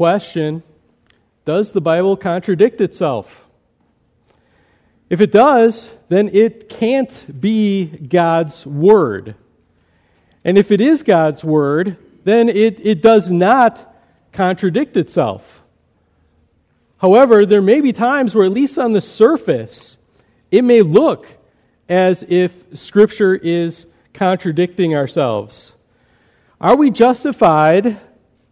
question, does the Bible contradict itself? If it does, then it can't be God's Word. And if it is God's Word, then it does not contradict itself. However, there may be times where, at least on the surface, it may look as if Scripture is contradicting ourselves. Are we justified?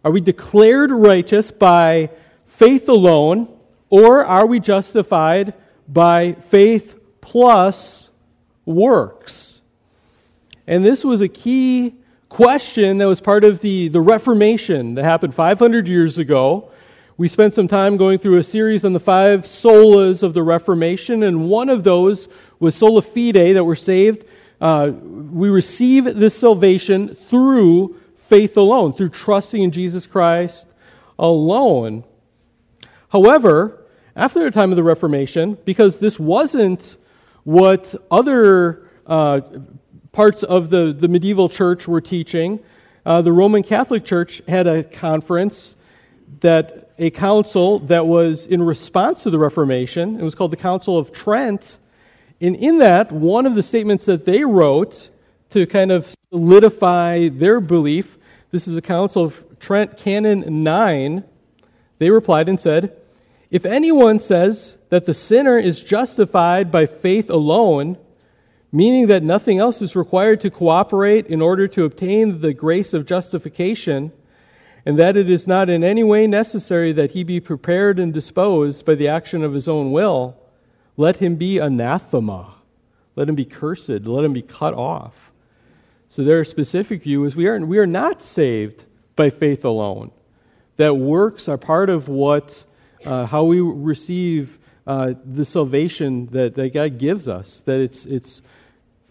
Are we declared righteous by faith alone? Or are we justified by faith plus works? And this was a key question that was part of the Reformation that happened 500 years ago. We spent some time going through a series on the five solas of the Reformation, and one of those was sola fide, that we're saved. We receive this salvation through faith alone, through trusting in Jesus Christ alone. However, after the time of the Reformation, because this wasn't what other parts of the medieval church were teaching, the Roman Catholic Church had a council that was in response to the Reformation. It was called the Council of Trent. And in that, one of the statements that they wrote to kind of solidify their belief, this is the Council of Trent, Canon 9, they replied and said, "If anyone says that the sinner is justified by faith alone, meaning that nothing else is required to cooperate in order to obtain the grace of justification, and that it is not in any way necessary that he be prepared and disposed by the action of his own will, let him be anathema. Let him be cursed. Let him be cut off." So their specific view is we are not saved by faith alone. That works are part of how we receive the salvation that God gives us. That it's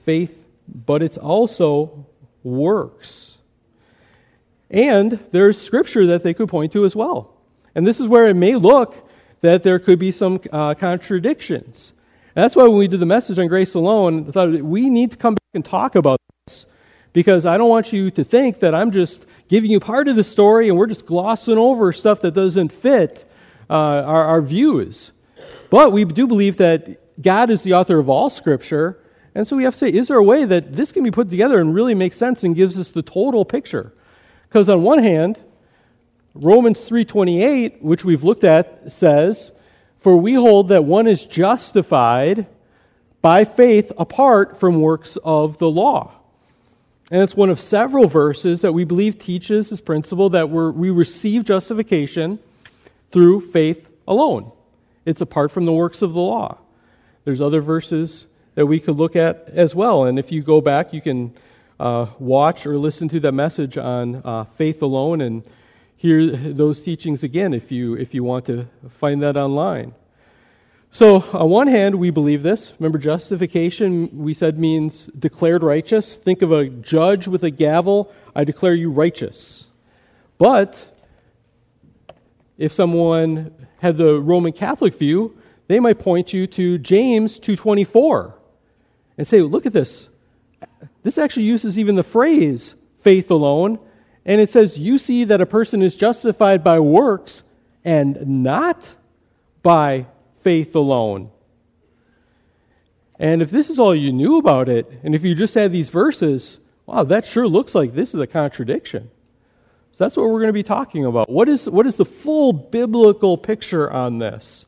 faith, but it's also works. And there's Scripture that they could point to as well. And this is where it may look that there could be some contradictions. And that's why when we did the message on grace alone, I thought we need to come back and talk about this, because I don't want you to think that I'm just giving you part of the story and we're just glossing over stuff that doesn't fit our views. But we do believe that God is the author of all Scripture, and so we have to say, is there a way that this can be put together and really make sense and gives us the total picture? Because on one hand, Romans 3:28, which we've looked at, says, "For we hold that one is justified by faith apart from works of the law." And it's one of several verses that we believe teaches this principle that we receive justification through faith alone. It's apart from the works of the law. There's other verses that we could look at as well. And if you go back, you can watch or listen to that message on faith alone and hear those teachings again if you want to find that online. So on one hand, we believe this. Remember, justification, we said, means declared righteous. Think of a judge with a gavel, "I declare you righteous." But if someone had the Roman Catholic view, they might point you to James 2:24 and say, look at this. This actually uses even the phrase faith alone. And it says, you see that a person is justified by works and not by faith alone. And if this is all you knew about it, and if you just had these verses, wow, that sure looks like this is a contradiction. So that's what we're going to be talking about. What is the full biblical picture on this?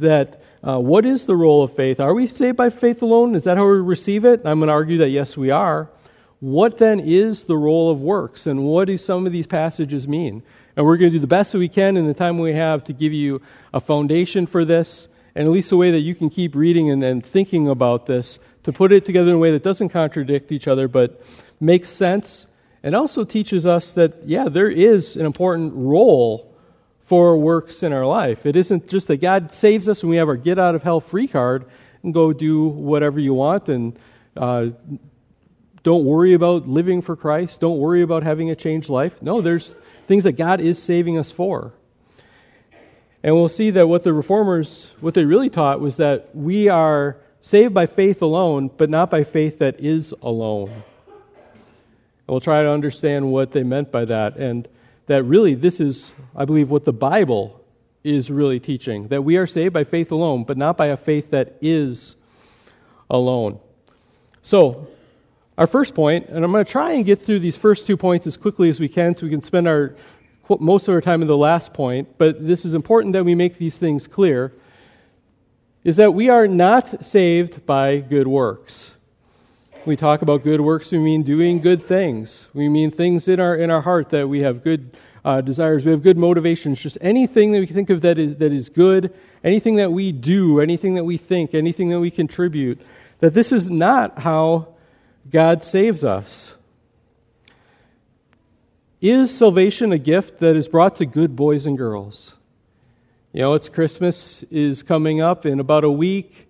That what is the role of faith? Are we saved by faith alone? Is that how we receive it? I'm going to argue that yes, we are. What then is the role of works, and what do some of these passages mean? And we're going to do the best that we can in the time we have to give you a foundation for this, and at least a way that you can keep reading and thinking about this, to put it together in a way that doesn't contradict each other, but makes sense, and also teaches us that, yeah, there is an important role for works in our life. It isn't just that God saves us and we have our get-out-of-hell-free card and go do whatever you want and don't worry about living for Christ. Don't worry about having a changed life. No, there's things that God is saving us for. And we'll see that what the Reformers, what they really taught was that we are saved by faith alone, but not by faith that is alone. And we'll try to understand what they meant by that. And that really this is, I believe, what the Bible is really teaching, that we are saved by faith alone, but not by a faith that is alone. So, our first point, and I'm going to try and get through these first 2 points as quickly as we can so we can spend our most of our time in the last point, but this is important that we make these things clear, is that we are not saved by good works. We talk about good works, we mean doing good things. We mean things in our heart that we have good desires, we have good motivations, just anything that we can think of that is good, anything that we do, anything that we think, anything that we contribute, that this is not how God saves us. Is salvation a gift that is brought to good boys and girls? You know, it's Christmas is coming up in about a week.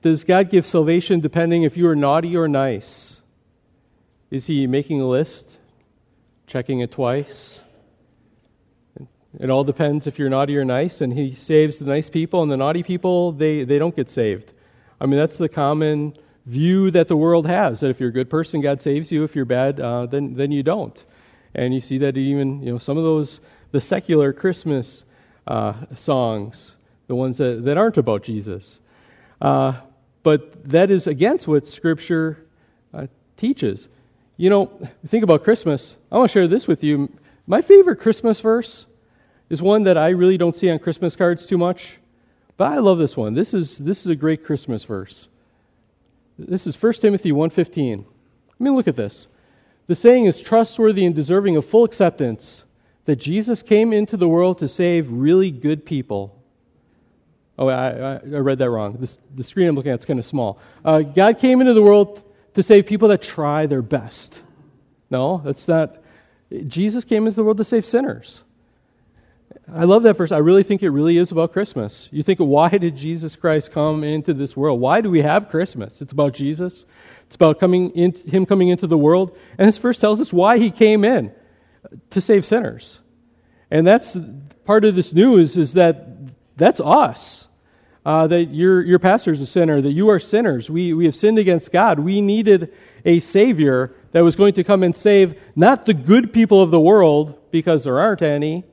Does God give salvation depending if you are naughty or nice? Is he making a list, checking it twice? It all depends if you're naughty or nice, and he saves the nice people, and the naughty people, they don't get saved. I mean, that's the common view that the world has, that if you're a good person, God saves you. If you're bad, then you don't. And you see that even, you know, some of those, the secular Christmas songs, the ones that aren't about Jesus. But that is against what Scripture teaches. You know, think about Christmas. I want to share this with you. My favorite Christmas verse is one that I really don't see on Christmas cards too much, but I love this one. This is a great Christmas verse. This is 1 Timothy 1:15. I mean, look at this. The saying is trustworthy and deserving of full acceptance that Jesus came into the world to save really good people. Oh, I read that wrong. The screen I'm looking at is kind of small. God came into the world to save people that try their best. No, that's not. Jesus came into the world to save sinners. I love that verse. I really think it really is about Christmas. You think, why did Jesus Christ come into this world? Why do we have Christmas? It's about Jesus. It's about him coming into the world. And this verse tells us why he came in, to save sinners. And that's part of this news, is that that's us, that your pastor's a sinner, that you are sinners. We have sinned against God. We needed a Savior that was going to come and save not the good people of the world, because there aren't any,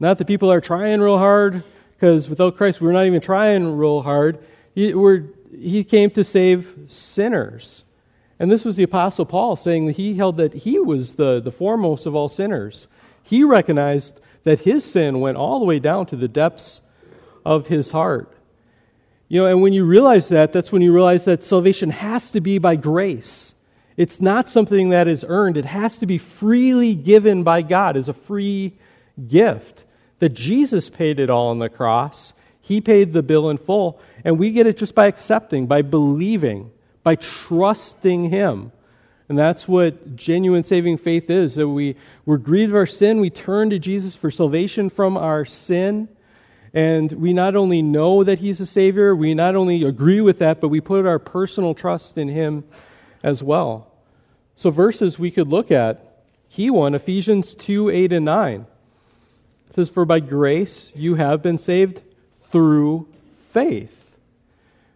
not the people that are trying real hard, because without Christ we're not even trying real hard. He came to save sinners. And this was the Apostle Paul saying that he held that he was the foremost of all sinners. He recognized that his sin went all the way down to the depths of his heart. You know, and when you realize that, that's when you realize that salvation has to be by grace. It's not something that is earned. It has to be freely given by God as a free gift. That Jesus paid it all on the cross. He paid the bill in full. And we get it just by accepting, by believing, by trusting him. And that's what genuine saving faith is, that we're grieved of our sin, we turn to Jesus for salvation from our sin, and we not only know that he's a Savior, we not only agree with that, but we put our personal trust in him as well. So verses we could look at, key one, Ephesians 2:8-9. It says, "For by grace you have been saved through faith."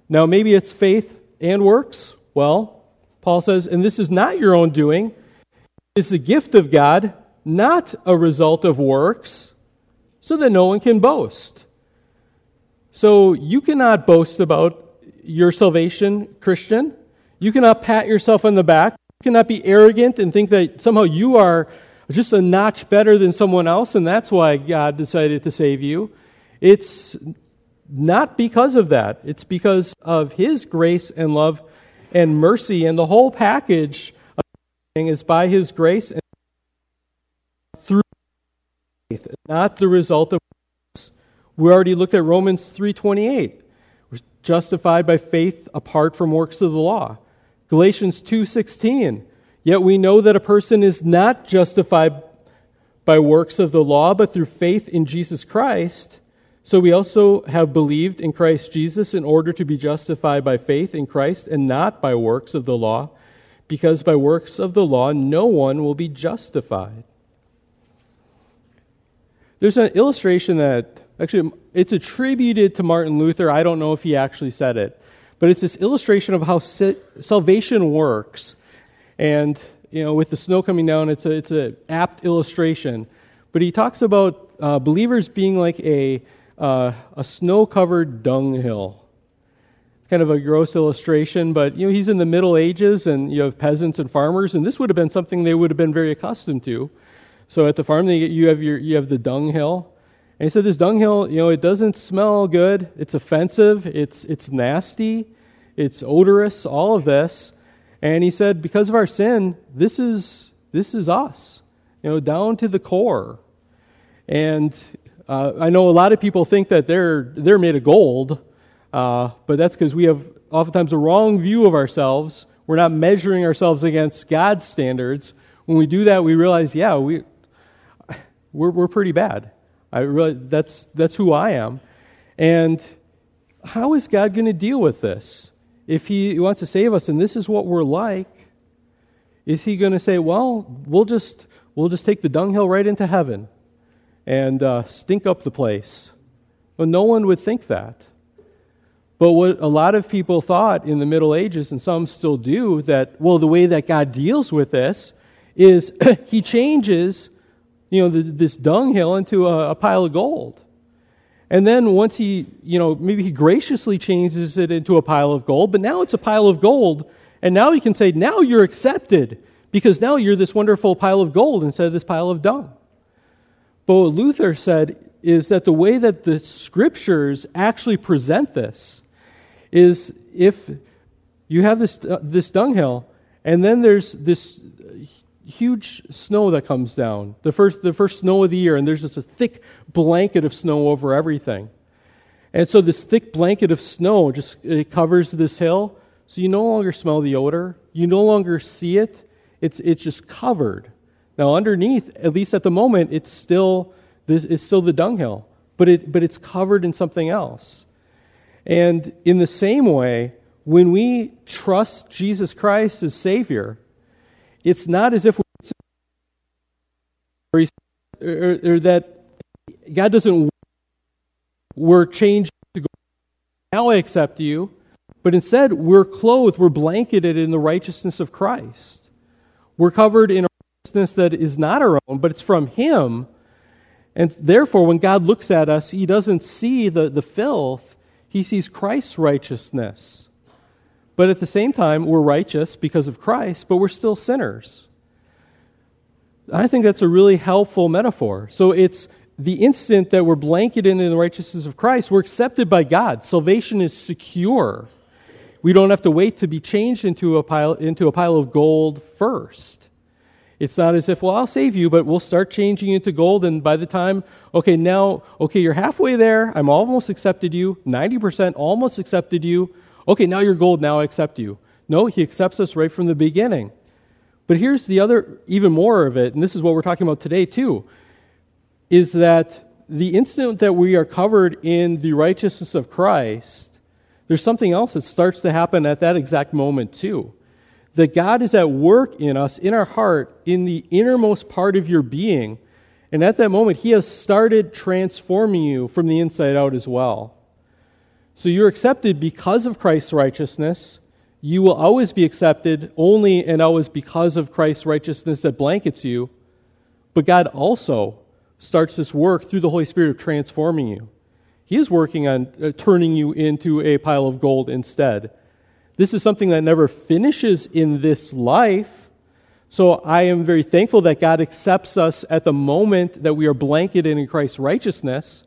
Now maybe it's faith and works. Well, Paul says, and this is not your own doing. It's a gift of God, not a result of works, so that no one can boast. So you cannot boast about your salvation, Christian. You cannot pat yourself on the back. You cannot be arrogant and think that somehow you are just a notch better than someone else, and that's why God decided to save you. It's not because of that. It's because of his grace and love and mercy, and the whole package of everything is by his grace and through faith, not the result of works. We already looked at Romans 3:28. We're justified by faith apart from works of the law. Galatians 2:16. Yet we know that a person is not justified by works of the law, but through faith in Jesus Christ. So we also have believed in Christ Jesus in order to be justified by faith in Christ and not by works of the law, because by works of the law no one will be justified. There's an illustration that, actually, it's attributed to Martin Luther. I don't know if he actually said it, but it's this illustration of how salvation works. And, you know, with the snow coming down, it's an apt illustration. But he talks about believers being like a snow-covered dunghill. Kind of a gross illustration, but you know, he's in the Middle Ages, and you have peasants and farmers, and this would have been something they would have been very accustomed to. So at the farm, you have the dunghill, and he said this dunghill, you know, it doesn't smell good. It's offensive. It's nasty. It's odorous. All of this, and he said because of our sin, this is us, you know, down to the core. And I know a lot of people think that they're made of gold. But that's because we have oftentimes a wrong view of ourselves. We're not measuring ourselves against God's standards. When we do that, we realize, yeah, we're pretty bad. I really, that's who I am. And how is God going to deal with this? If He wants to save us, and this is what we're like, is He going to say, well, we'll just take the dunghill right into heaven and stink up the place? Well, no one would think that. But what a lot of people thought in the Middle Ages, and some still do, that, well, the way that God deals with this is He changes, you know, this dunghill into a pile of gold. And then once He, you know, maybe He graciously changes it into a pile of gold, but now it's a pile of gold, and now He can say, now you're accepted, because now you're this wonderful pile of gold instead of this pile of dung. But what Luther said is that the way that the Scriptures actually present this is if you have this dunghill, and then there's this huge snow that comes down, the first snow of the year, and there's just a thick blanket of snow over everything. And so this thick blanket of snow it covers this hill, so you no longer smell the odor, you no longer see it, it's just covered. Now underneath, at least at the moment, it's still the dunghill, but it's covered in something else. And in the same way, when we trust Jesus Christ as Savior, it's not as if we're that God doesn't. We're changed to go. Now I accept you, but instead we're blanketed in the righteousness of Christ. We're covered in a righteousness that is not our own, but it's from Him. And therefore, when God looks at us, He doesn't see the filth. He sees Christ's righteousness. But at the same time, we're righteous because of Christ, but we're still sinners. I think that's a really helpful metaphor. So it's the instant that we're blanketed in the righteousness of Christ, we're accepted by God. Salvation is secure. We don't have to wait to be changed into a pile of gold first. It's not as if, well, I'll save you, but we'll start changing you into gold, and by the time, okay, you're halfway there, I'm almost accepted you, 90% almost accepted you, okay, now you're gold, now I accept you. No, He accepts us right from the beginning. But here's the other, even more of it, and this is what we're talking about today too, is that the instant that we are covered in the righteousness of Christ, there's something else that starts to happen at that exact moment too. That God is at work in us, in our heart, in the innermost part of your being. And at that moment, He has started transforming you from the inside out as well. So you're accepted because of Christ's righteousness. You will always be accepted only and always because of Christ's righteousness that blankets you. But God also starts this work through the Holy Spirit of transforming you. He is working on turning you into a pile of gold instead. This is something that never finishes in this life. So I am very thankful that God accepts us at the moment that we are blanketed in Christ's righteousness.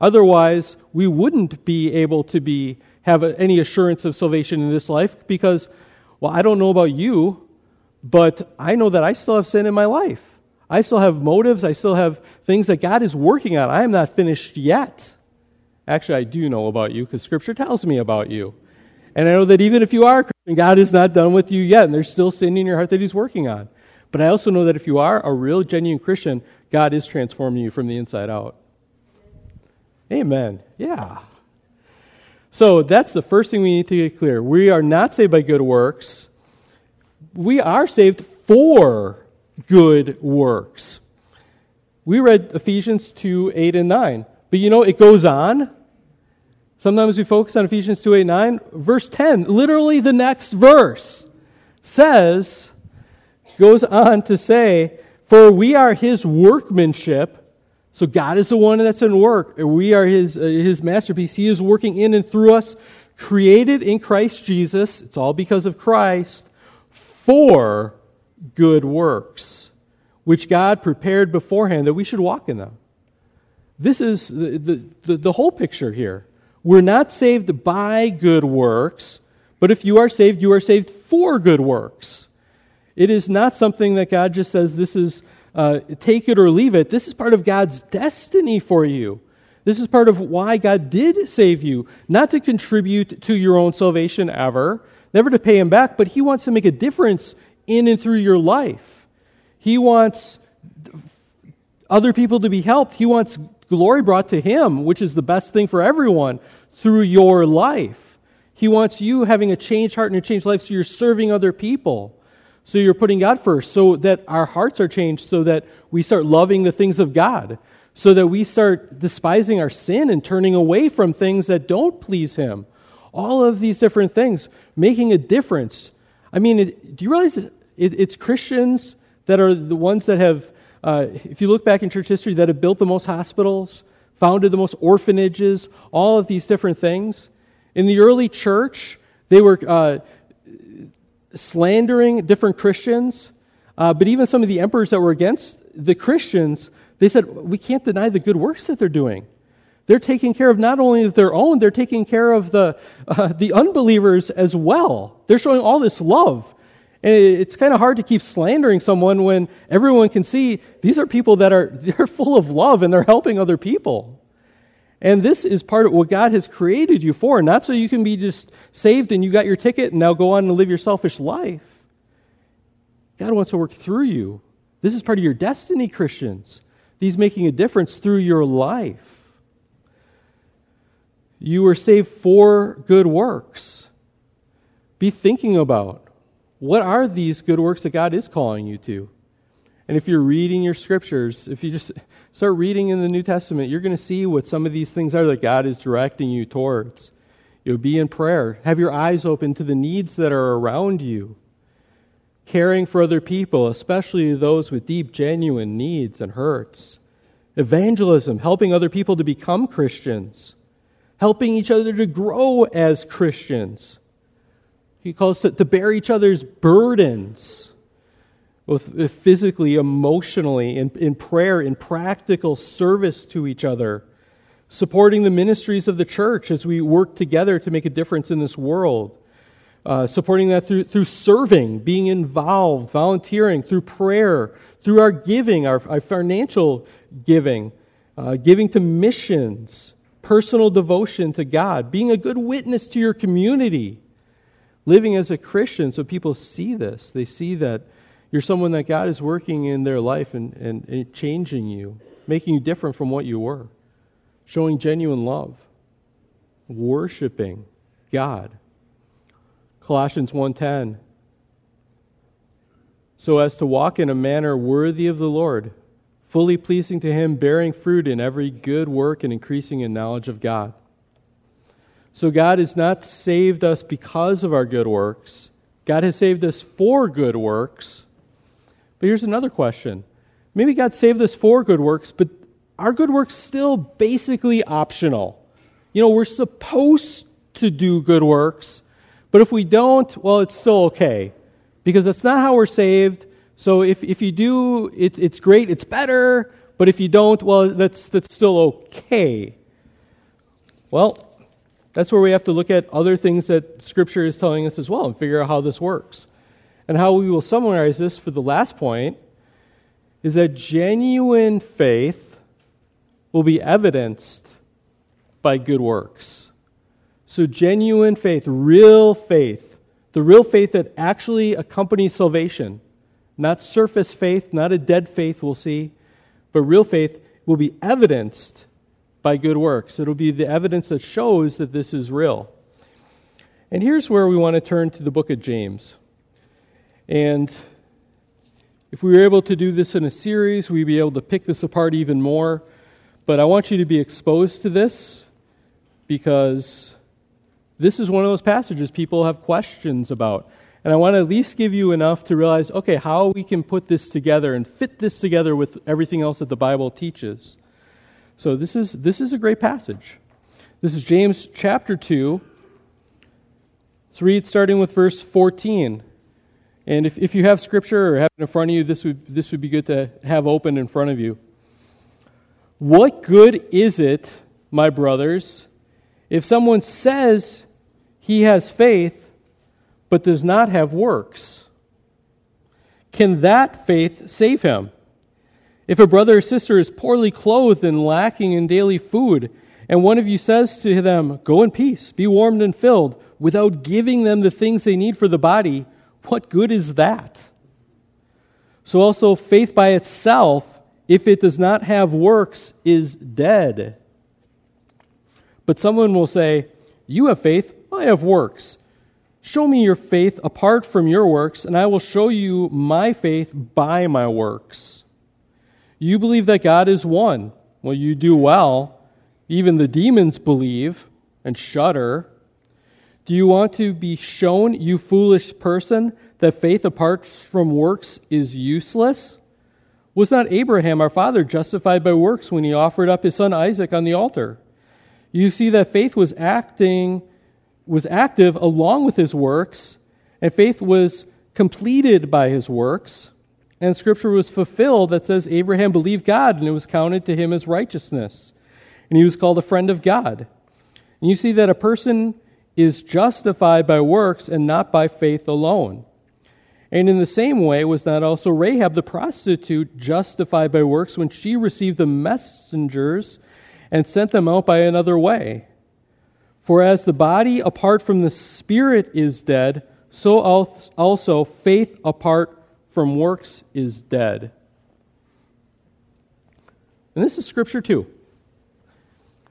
Otherwise, we wouldn't be able to have any assurance of salvation in this life because, well, I don't know about you, but I know that I still have sin in my life. I still have motives. I still have things that God is working on. I am not finished yet. Actually, I do know about you because Scripture tells me about you. And I know that even if you are a Christian, God is not done with you yet, and there's still sin in your heart that He's working on. But I also know that if you are a real, genuine Christian, God is transforming you from the inside out. Amen. Yeah. So that's the first thing we need to get clear. We are not saved by good works. We are saved for good works. We read Ephesians 2:8-9. But you know, it goes on. Sometimes we focus on Ephesians 2:8-9. Verse 10, literally the next verse, goes on to say, for we are His workmanship, So God is the one that's in work. We are His masterpiece. He is working in and through us, created in Christ Jesus. It's all because of Christ, for good works, which God prepared beforehand that we should walk in them. This is the whole picture here. We're not saved by good works, but if you are saved, you are saved for good works. It is not something that God just says, this is take it or leave it. This is part of God's destiny for you. This is part of why God did save you. Not to contribute to your own salvation ever, never to pay Him back, but He wants to make a difference in and through your life. He wants other people to be helped. He wants glory brought to Him, which is the best thing for everyone, through your life. He wants you having a changed heart and a changed life, so you're serving other people. So you're putting God first, so that our hearts are changed, so that we start loving the things of God, so that we start despising our sin and turning away from things that don't please Him. All of these different things, making a difference. I mean, do you realize it's Christians that are the ones that have, if you look back in church history, that have built the most hospitals, founded the most orphanages, all of these different things. In the early church, they were slandering different Christians, but even some of the emperors that were against the Christians, they said, we can't deny the good works that they're doing. They're taking care of not only their own, they're taking care of the unbelievers as well. They're showing all this love. And it's kind of hard to keep slandering someone when everyone can see these are people that they're full of love and they're helping other people. And this is part of what God has created you for, not so you can be just saved and you got your ticket and now go on and live your selfish life. God wants to work through you. This is part of your destiny, Christians. He's making a difference through your life. You were saved for good works. Be thinking about, what are these good works that God is calling you to? And if you're reading your scriptures, if you just start reading in the New Testament, you're going to see what some of these things are that God is directing you towards. You'll be in prayer. Have your eyes open to the needs that are around you. Caring for other people, especially those with deep, genuine needs and hurts. Evangelism, helping other people to become Christians. Helping each other to grow as Christians. He calls it to bear each other's burdens. Both physically, emotionally, in prayer, in practical service to each other. Supporting the ministries of the church as we work together to make a difference in this world. Supporting that through serving, being involved, volunteering, through prayer, through our giving, our financial giving, giving to missions, personal devotion to God, being a good witness to your community, living as a Christian so people see this. They see that you're someone that God is working in their life and changing you, making you different from what you were, showing genuine love, worshiping God. Colossians 1:10, so as to walk in a manner worthy of the Lord, fully pleasing to Him, bearing fruit in every good work and increasing in knowledge of God. So God has not saved us because of our good works. God has saved us for good works. But here's another question. Maybe God saved us for good works, but our good works still basically optional. You know, we're supposed to do good works, but if we don't, well, it's still okay. Because that's not how we're saved. So if you do, it's great, it's better. But if you don't, well, that's still okay. Well, that's where we have to look at other things that Scripture is telling us as well and figure out how this works. And how we will summarize this for the last point is that genuine faith will be evidenced by good works. So genuine faith, real faith, the real faith that actually accompanies salvation, not surface faith, not a dead faith we'll see, but real faith will be evidenced by good works. It'll be the evidence that shows that this is real. And here's where we want to turn to the book of James. And if we were able to do this in a series, we'd be able to pick this apart even more. But I want you to be exposed to this because this is one of those passages people have questions about. And I want to at least give you enough to realize, okay, how we can put this together and fit this together with everything else that the Bible teaches. So this is a great passage. This is James chapter 2. Let's read starting with verse 14. And if you have scripture or have it in front of you, this would be good to have open in front of you. What good is it, my brothers, if someone says he has faith but does not have works? Can that faith save him? If a brother or sister is poorly clothed and lacking in daily food, and one of you says to them, "Go in peace, be warmed and filled," without giving them the things they need for the body, what good is that? So also faith by itself, if it does not have works, is dead. But someone will say, "You have faith, I have works. Show me your faith apart from your works, and I will show you my faith by my works. You believe that God is one. Well, you do well. Even the demons believe and shudder. Do you want to be shown, you foolish person, that faith apart from works is useless? Was not Abraham, our father, justified by works when he offered up his son Isaac on the altar? You see that faith was active along with his works, and faith was completed by his works, and Scripture was fulfilled that says Abraham believed God, and it was counted to him as righteousness, and he was called a friend of God. And you see that a person is justified by works and not by faith alone. And in the same way was not also Rahab the prostitute justified by works when she received the messengers and sent them out by another way? For as the body apart from the spirit is dead, so also faith apart from works is dead." And this is Scripture too.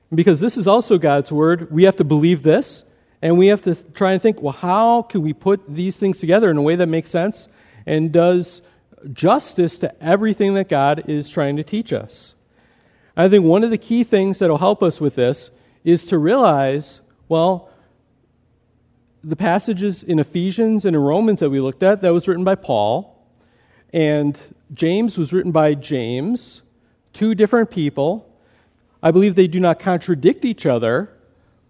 And because this is also God's Word, we have to believe this, and we have to try and think, well, how can we put these things together in a way that makes sense and does justice to everything that God is trying to teach us? I think one of the key things that will help us with this is to realize, well, the passages in Ephesians and in Romans that we looked at, that was written by Paul, and James was written by James, two different people. I believe they do not contradict each other,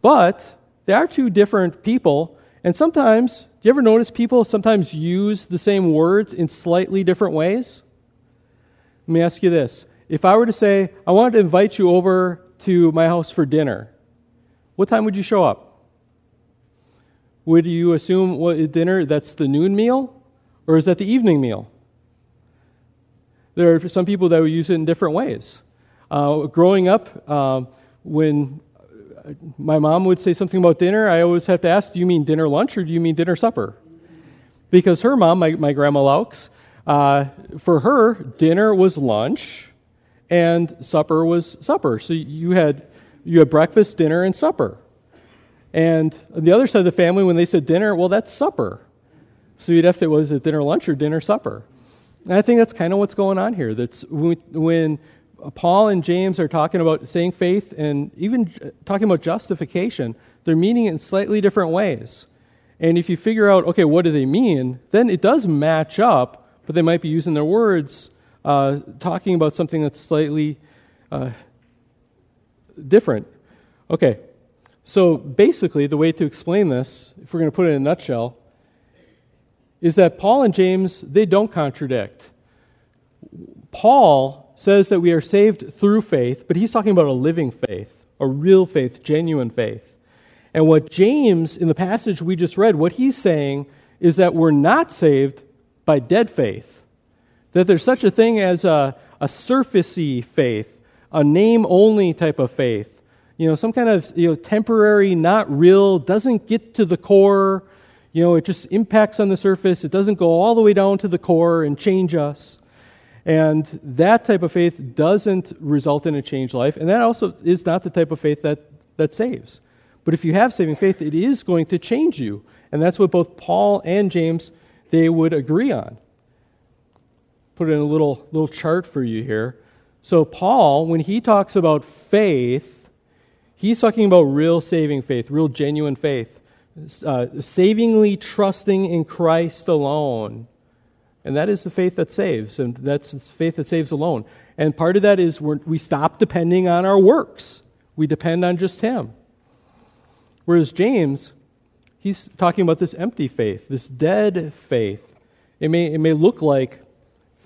but they are two different people, and sometimes, do you ever notice people sometimes use the same words in slightly different ways? Let me ask you this. If I were to say, I wanted to invite you over to my house for dinner, what time would you show up? Would you assume dinner, that's the noon meal, or is that the evening meal? There are some people that would use it in different ways. Growing up, when my mom would say something about dinner, I always have to ask, do you mean dinner lunch or do you mean dinner supper? Because her mom, my grandma Laux, for her, dinner was lunch and supper was supper. So you had breakfast, dinner, and supper. And on the other side of the family, when they said dinner, well, that's supper. So you'd have to say, was it dinner lunch or dinner supper? And I think that's kind of what's going on here. That's when Paul and James are talking about saying faith and even talking about justification, they're meaning it in slightly different ways. And if you figure out, okay, what do they mean, then it does match up, but they might be using their words talking about something that's slightly different. Okay, so basically the way to explain this, if we're going to put it in a nutshell, is that Paul and James, they don't contradict. Paul says that we are saved through faith, but he's talking about a living faith, a real faith, genuine faith. And what James, in the passage we just read, what he's saying is that we're not saved by dead faith, that there's such a thing as a surfacey faith, a name-only type of faith, some kind of temporary, not real, doesn't get to the core, it just impacts on the surface, it doesn't go all the way down to the core and change us. And that type of faith doesn't result in a changed life, and that also is not the type of faith that saves. But if you have saving faith, it is going to change you, and that's what both Paul and James, they would agree on. Put in a little chart for you here. So Paul, when he talks about faith, he's talking about real saving faith, real genuine faith, savingly trusting in Christ alone. And that is the faith that saves, and that's the faith that saves alone. And part of that is we stop depending on our works. We depend on just Him. Whereas James, he's talking about this empty faith, this dead faith. It may look like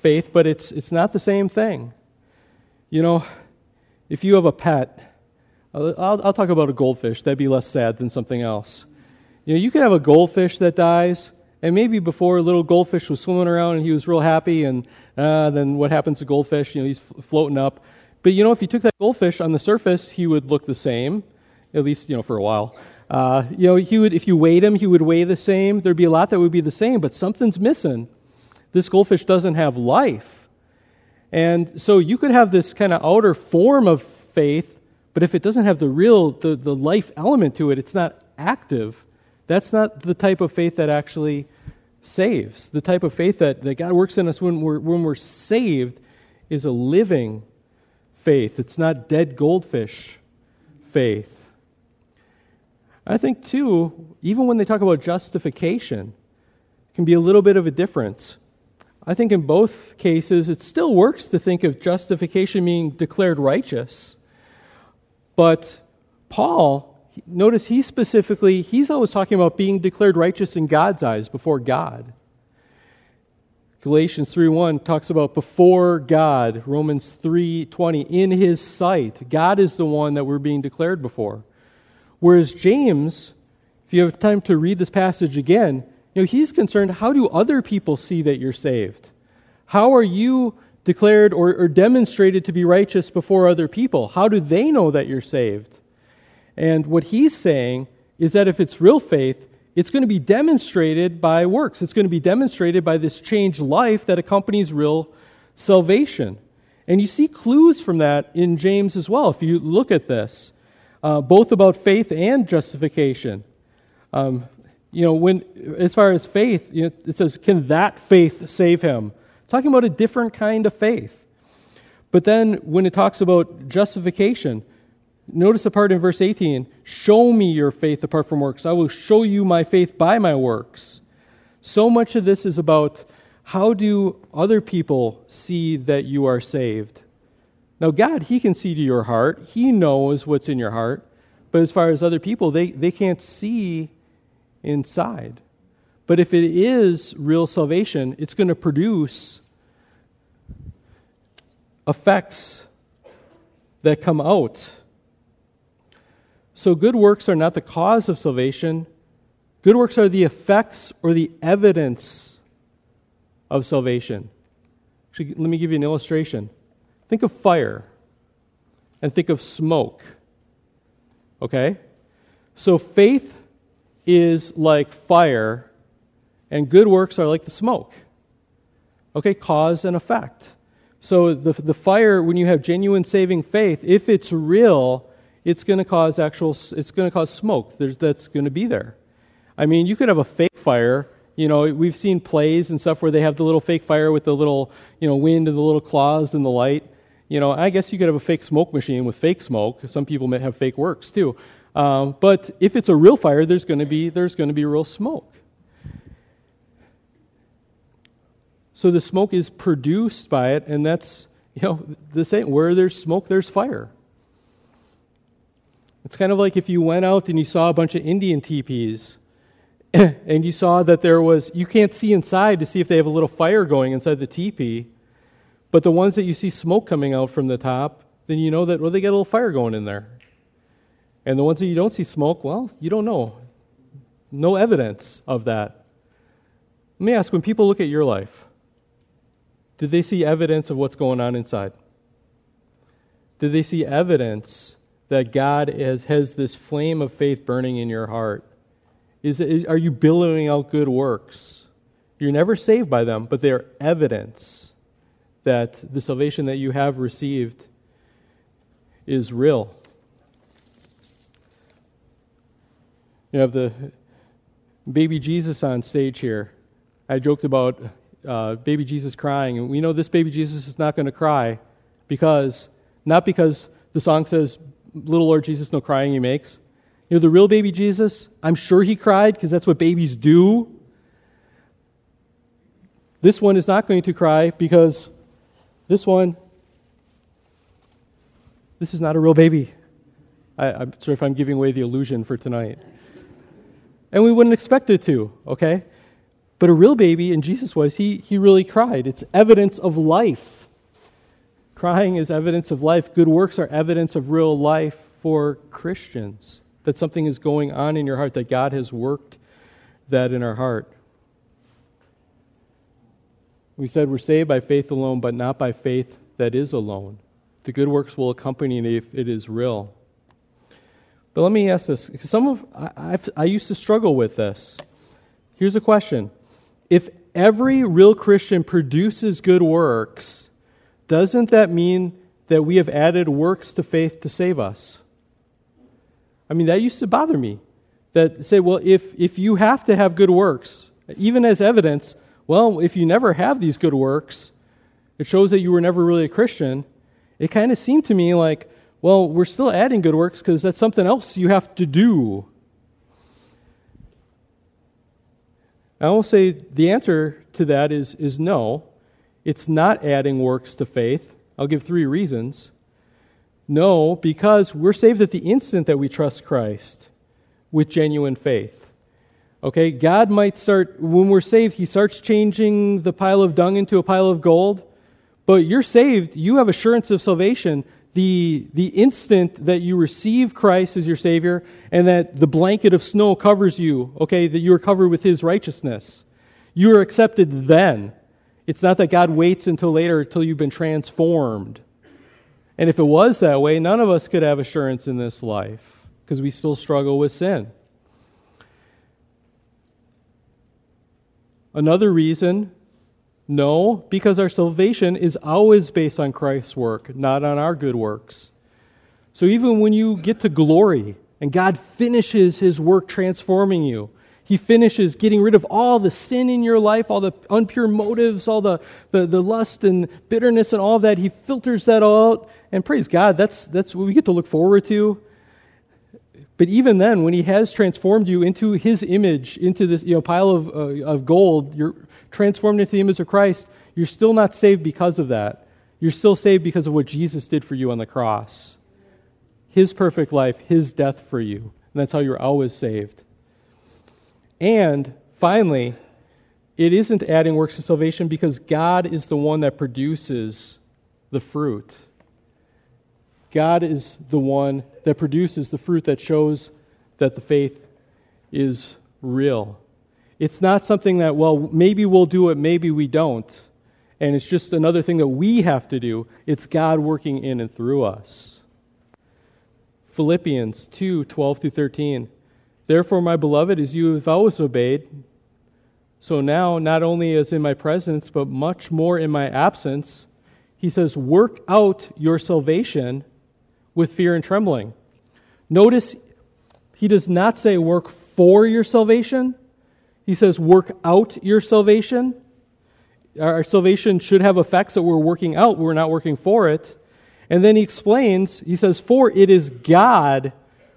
faith, but it's not the same thing. You know, if you have a pet, I'll talk about a goldfish. That'd be less sad than something else. You know, you can have a goldfish that dies, and maybe before a little goldfish was swimming around and he was real happy, and then what happens to goldfish? You know, he's floating up. But you know, if you took that goldfish on the surface, he would look the same, at least, you know, for a while. You know, if you weighed him, he would weigh the same. There'd be a lot that would be the same, but something's missing. This goldfish doesn't have life. And so you could have this kind of outer form of faith, but if it doesn't have the real, the life element to it, it's not active. That's not the type of faith that actually saves. The type of faith that God works in us when we're saved is a living faith. It's not dead goldfish faith. I think, too, even when they talk about justification, it can be a little bit of a difference. I think in both cases, it still works to think of justification being declared righteous. But Paul, notice he's always talking about being declared righteous in God's eyes, before God. Galatians 3:1 talks about before God. Romans 3:20, in His sight. God is the one that we're being declared before. Whereas James, if you have time to read this passage again, you know, he's concerned, how do other people see that you're saved? How are you declared or demonstrated to be righteous before other people? How do they know that you're saved? And what he's saying is that if it's real faith, it's going to be demonstrated by works. It's going to be demonstrated by this changed life that accompanies real salvation. And you see clues from that in James as well, if you look at this, both about faith and justification. You know, as far as faith, you know, it says, can that faith save him? Talking about a different kind of faith. But then when it talks about justification, notice the part in verse 18, show me your faith apart from works. I will show you my faith by my works. So much of this is about how do other people see that you are saved? Now God, He can see to your heart. He knows what's in your heart. But as far as other people, they can't see inside. But if it is real salvation, it's going to produce effects that come out. So good works are not the cause of salvation. Good works are the effects or the evidence of salvation. Actually, let me give you an illustration. Think of fire and think of smoke. Okay? So faith is like fire and good works are like the smoke. Okay? Cause and effect. So the fire, when you have genuine saving faith, if it's real, it's going to cause smoke. That's going to be there. I mean, you could have a fake fire. You know, we've seen plays and stuff where they have the little fake fire with the little, you know, wind and the little claws and the light. You know, I guess you could have a fake smoke machine with fake smoke. Some people may have fake works too. But if it's a real fire, there's going to be real smoke. So the smoke is produced by it, and that's, you know, the same. Where there's smoke, there's fire. It's kind of like if you went out and you saw a bunch of Indian teepees and you saw that you can't see inside to see if they have a little fire going inside the teepee, but the ones that you see smoke coming out from the top, then you know that, well, they got a little fire going in there. And the ones that you don't see smoke, well, you don't know. No evidence of that. Let me ask, when people look at your life, did they see evidence of what's going on inside? Did they see evidence that God has this flame of faith burning in your heart? Are you billowing out good works? You're never saved by them, but they are evidence that the salvation that you have received is real. You have the baby Jesus on stage here. I joked about baby Jesus crying, and we know this baby Jesus is not going to cry because the song says, "Little Lord Jesus, no crying He makes." You know, the real baby Jesus, I'm sure He cried because that's what babies do. This one is not going to cry because this is not a real baby. I'm sure if I'm giving away the illusion for tonight. And we wouldn't expect it to, okay? But a real baby, and Jesus was, he really cried. It's evidence of life. Crying is evidence of life. Good works are evidence of real life for Christians, that something is going on in your heart, that God has worked that in our heart. We said we're saved by faith alone, but not by faith that is alone. The good works will accompany it if it is real. But let me ask this. I used to struggle with this. Here's a question. If every real Christian produces good works, doesn't that mean that we have added works to faith to save us? I mean, that used to bother me. That say, well, if you have to have good works, even as evidence, well, if you never have these good works, it shows that you were never really a Christian. It kind of seemed to me like, well, we're still adding good works because that's something else you have to do. I will say the answer to that is no. It's not adding works to faith. I'll give three reasons. No, because we're saved at the instant that we trust Christ with genuine faith. Okay, God might start, when we're saved, He starts changing the pile of dung into a pile of gold. But you're saved, you have assurance of salvation the instant that you receive Christ as your Savior and that the blanket of snow covers you, okay, that you are covered with His righteousness. You are accepted then. It's not that God waits until later, until you've been transformed. And if it was that way, none of us could have assurance in this life because we still struggle with sin. Another reason, no, because our salvation is always based on Christ's work, not on our good works. So even when you get to glory and God finishes His work transforming you, He finishes getting rid of all the sin in your life, all the impure motives, all the lust and bitterness and all that. He filters that all out. And praise God, that's what we get to look forward to. But even then, when He has transformed you into His image, into this pile of gold, you're transformed into the image of Christ, you're still not saved because of that. You're still saved because of what Jesus did for you on the cross. His perfect life, His death for you. And that's how you're always saved. And finally, it isn't adding works to salvation because God is the one that produces the fruit. God is the one that produces the fruit that shows that the faith is real. It's not something that, well, maybe we'll do it, maybe we don't. And it's just another thing that we have to do. It's God working in and through us. Philippians 2:12-13. Therefore, my beloved, as you have always obeyed, so now, not only as in my presence, but much more in my absence, he says, work out your salvation with fear and trembling. Notice, he does not say work for your salvation. He says work out your salvation. Our salvation should have effects that we're working out. We're not working for it. And then he explains, he says, for it is God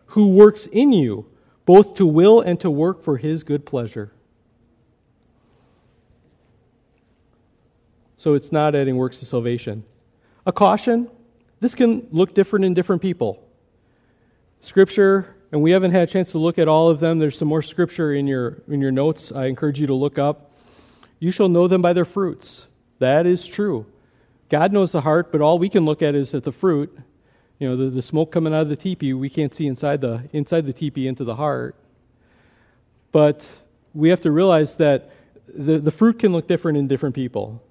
who works in you, both to will and to work for His good pleasure. So it's not adding works to salvation. A caution, this can look different in different people. Scripture, and we haven't had a chance to look at all of them. There's some more scripture in your notes. I encourage you to look up. You shall know them by their fruits. That is true. God knows the heart, but all we can look at is at the fruit. The smoke coming out of the teepee, we can't see inside the teepee into the heart. But we have to realize that the fruit can look different in different people.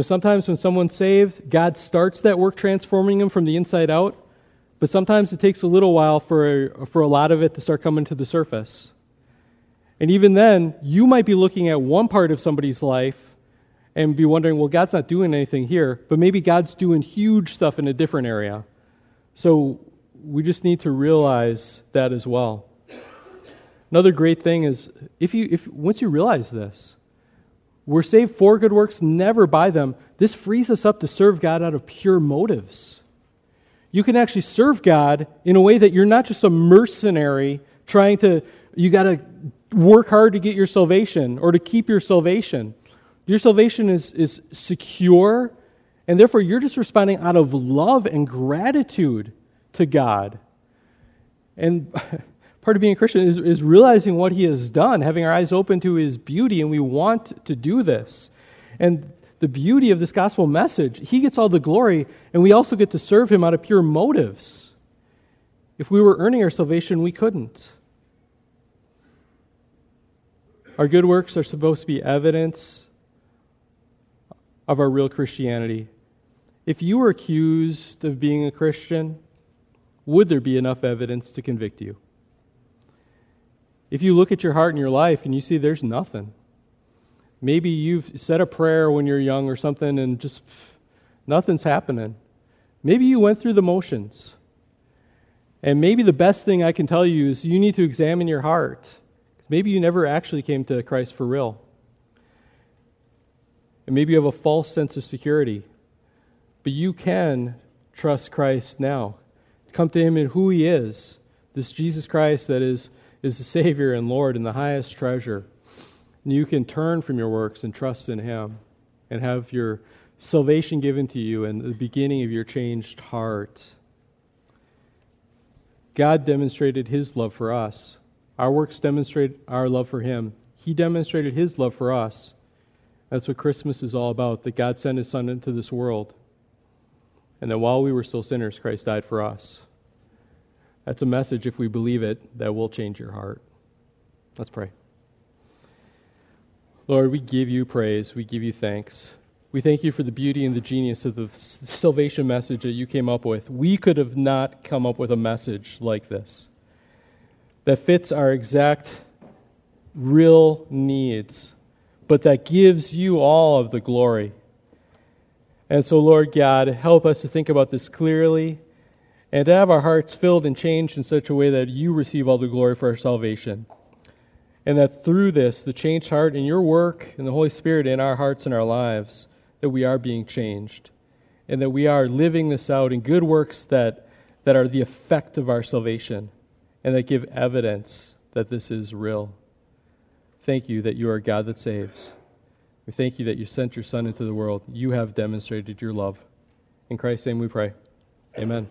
Sometimes when someone's saved, God starts that work transforming them from the inside out, but sometimes it takes a little while for a lot of it to start coming to the surface. And even then, you might be looking at one part of somebody's life and be wondering, well, God's not doing anything here, but maybe God's doing huge stuff in a different area. So we just need to realize that as well. Another great thing is if once you realize this, we're saved for good works, never by them. This frees us up to serve God out of pure motives. You can actually serve God in a way that you're not just a mercenary you got to work hard to get your salvation or to keep your salvation. Your salvation is secure, and therefore you're just responding out of love and gratitude to God. And part of being a Christian is realizing what He has done, having our eyes open to His beauty, and we want to do this. And the beauty of this gospel message, He gets all the glory, and we also get to serve Him out of pure motives. If we were earning our salvation, we couldn't. Our good works are supposed to be evidence of our real Christianity. If you were accused of being a Christian, would there be enough evidence to convict you? If you look at your heart and your life and you see there's nothing, maybe you've said a prayer when you're young or something and just nothing's happening. Maybe you went through the motions. And maybe the best thing I can tell you is you need to examine your heart. Maybe you never actually came to Christ for real. And maybe you have a false sense of security. But you can trust Christ now. Come to Him in who He is. This Jesus Christ that is the Savior and Lord and the highest treasure. And you can turn from your works and trust in Him and have your salvation given to you and the beginning of your changed heart. God demonstrated His love for us. Our works demonstrate our love for Him. He demonstrated His love for us. That's what Christmas is all about, that God sent His Son into this world. And that while we were still sinners, Christ died for us. That's a message, if we believe it, that will change your heart. Let's pray. Lord, we give You praise. We give You thanks. We thank You for the beauty and the genius of the salvation message that You came up with. We could have not come up with a message like this that fits our exact real needs, but that gives You all of the glory. And so, Lord God, help us to think about this clearly and to have our hearts filled and changed in such a way that You receive all the glory for our salvation. And that through this, the changed heart and Your work and the Holy Spirit in our hearts and our lives, that we are being changed. And that we are living this out in good works that are the effect of our salvation. And that give evidence that this is real. Thank You that You are God that saves. We thank You that You sent Your Son into the world. You have demonstrated Your love. In Christ's name we pray. Amen.